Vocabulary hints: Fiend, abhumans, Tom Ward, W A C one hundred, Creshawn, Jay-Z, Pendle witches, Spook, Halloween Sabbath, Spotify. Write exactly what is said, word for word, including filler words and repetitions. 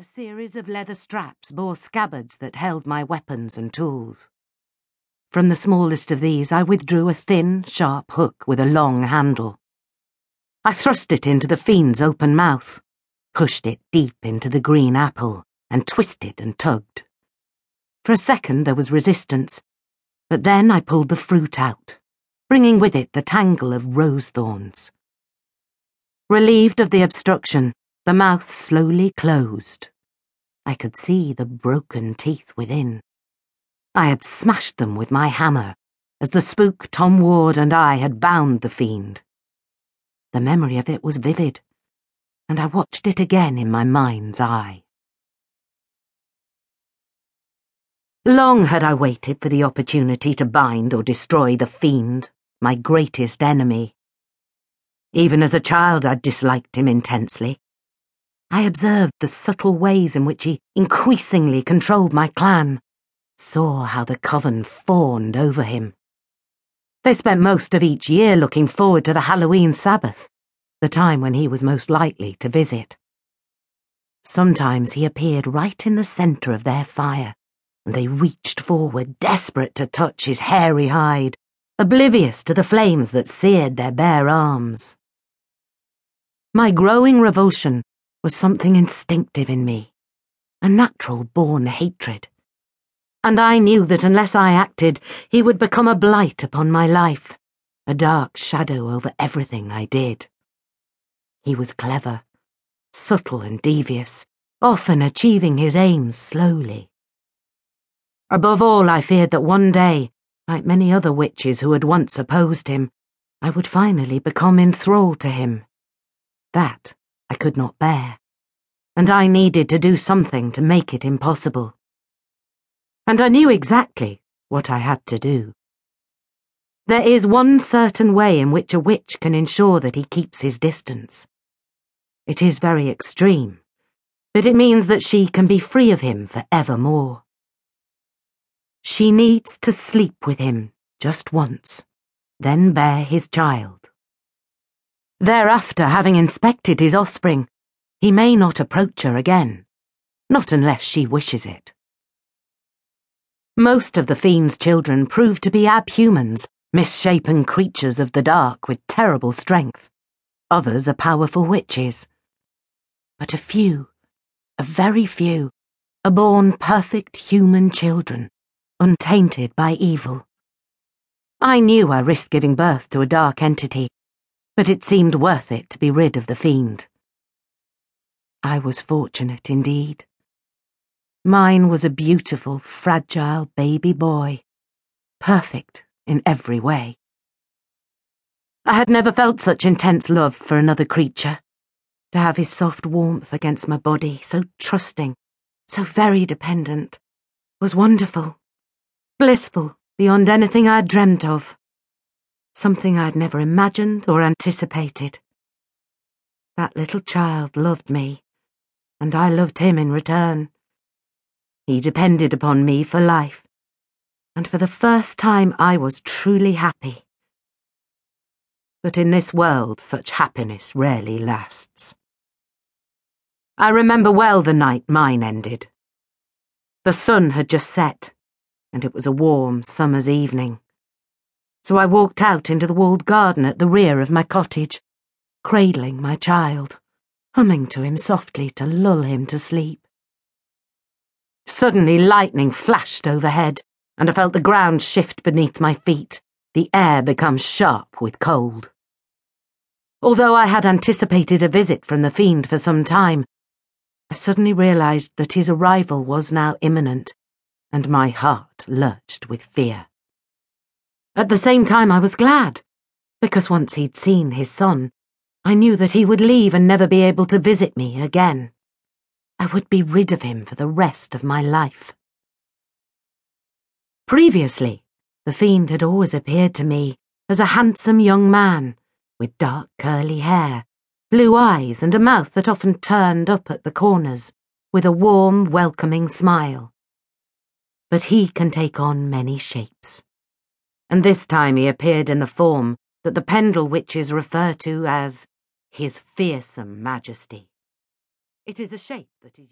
A series of leather straps bore scabbards that held my weapons and tools. From the smallest of these I withdrew a thin, sharp hook with a long handle. I thrust it into the fiend's open mouth, pushed it deep into the green apple, and twisted and tugged. For a second there was resistance, but then I pulled the fruit out, bringing with it the tangle of rose thorns. Relieved of the obstruction, the mouth slowly closed. I could see the broken teeth within. I had smashed them with my hammer, as the spook Tom Ward and I had bound the fiend. The memory of it was vivid, and I watched it again in my mind's eye. Long had I waited for the opportunity to bind or destroy the fiend, my greatest enemy. Even as a child I'd disliked him intensely. I observed the subtle ways in which he increasingly controlled my clan, saw how the coven fawned over him. They spent most of each year looking forward to the Halloween Sabbath, the time when he was most likely to visit. Sometimes he appeared right in the centre of their fire, and they reached forward, desperate to touch his hairy hide, oblivious to the flames that seared their bare arms. My growing revulsion was something instinctive in me, a natural-born hatred, and I knew that unless I acted, he would become a blight upon my life, a dark shadow over everything I did. He was clever, subtle and devious, often achieving his aims slowly. Above all, I feared that one day, like many other witches who had once opposed him, I would finally become enthralled to him. That I could not bear, and I needed to do something to make it impossible. And I knew exactly what I had to do. There is one certain way in which a witch can ensure that he keeps his distance. It is very extreme, but it means that she can be free of him for evermore. She needs to sleep with him just once, then bear his child. Thereafter, having inspected his offspring, he may not approach her again, not unless she wishes it. Most of the fiend's children proved to be abhumans, misshapen creatures of the dark with terrible strength. Others are powerful witches. But a few, a very few, are born perfect human children, untainted by evil. I knew I risked giving birth to a dark entity, but it seemed worth it to be rid of the fiend. I was fortunate indeed. Mine was a beautiful, fragile baby boy, perfect in every way. I had never felt such intense love for another creature, to have his soft warmth against my body, so trusting, so very dependent, was wonderful, blissful beyond anything I had dreamt of. Something I'd never imagined or anticipated. That little child loved me, and I loved him in return. He depended upon me for life, and for the first time I was truly happy. But in this world, such happiness rarely lasts. I remember well the night mine ended. The sun had just set, and it was a warm summer's evening. So I walked out into the walled garden at the rear of my cottage, cradling my child, humming to him softly to lull him to sleep. Suddenly lightning flashed overhead, and I felt the ground shift beneath my feet, the air become sharp with cold. Although I had anticipated a visit from the fiend for some time, I suddenly realised that his arrival was now imminent, and my heart lurched with fear. At the same time I was glad, because once he'd seen his son, I knew that he would leave and never be able to visit me again. I would be rid of him for the rest of my life. Previously, the fiend had always appeared to me as a handsome young man, with dark curly hair, blue eyes and a mouth that often turned up at the corners, with a warm, welcoming smile. But he can take on many shapes. And this time he appeared in the form that the Pendle witches refer to as his fearsome majesty. It is a shape that is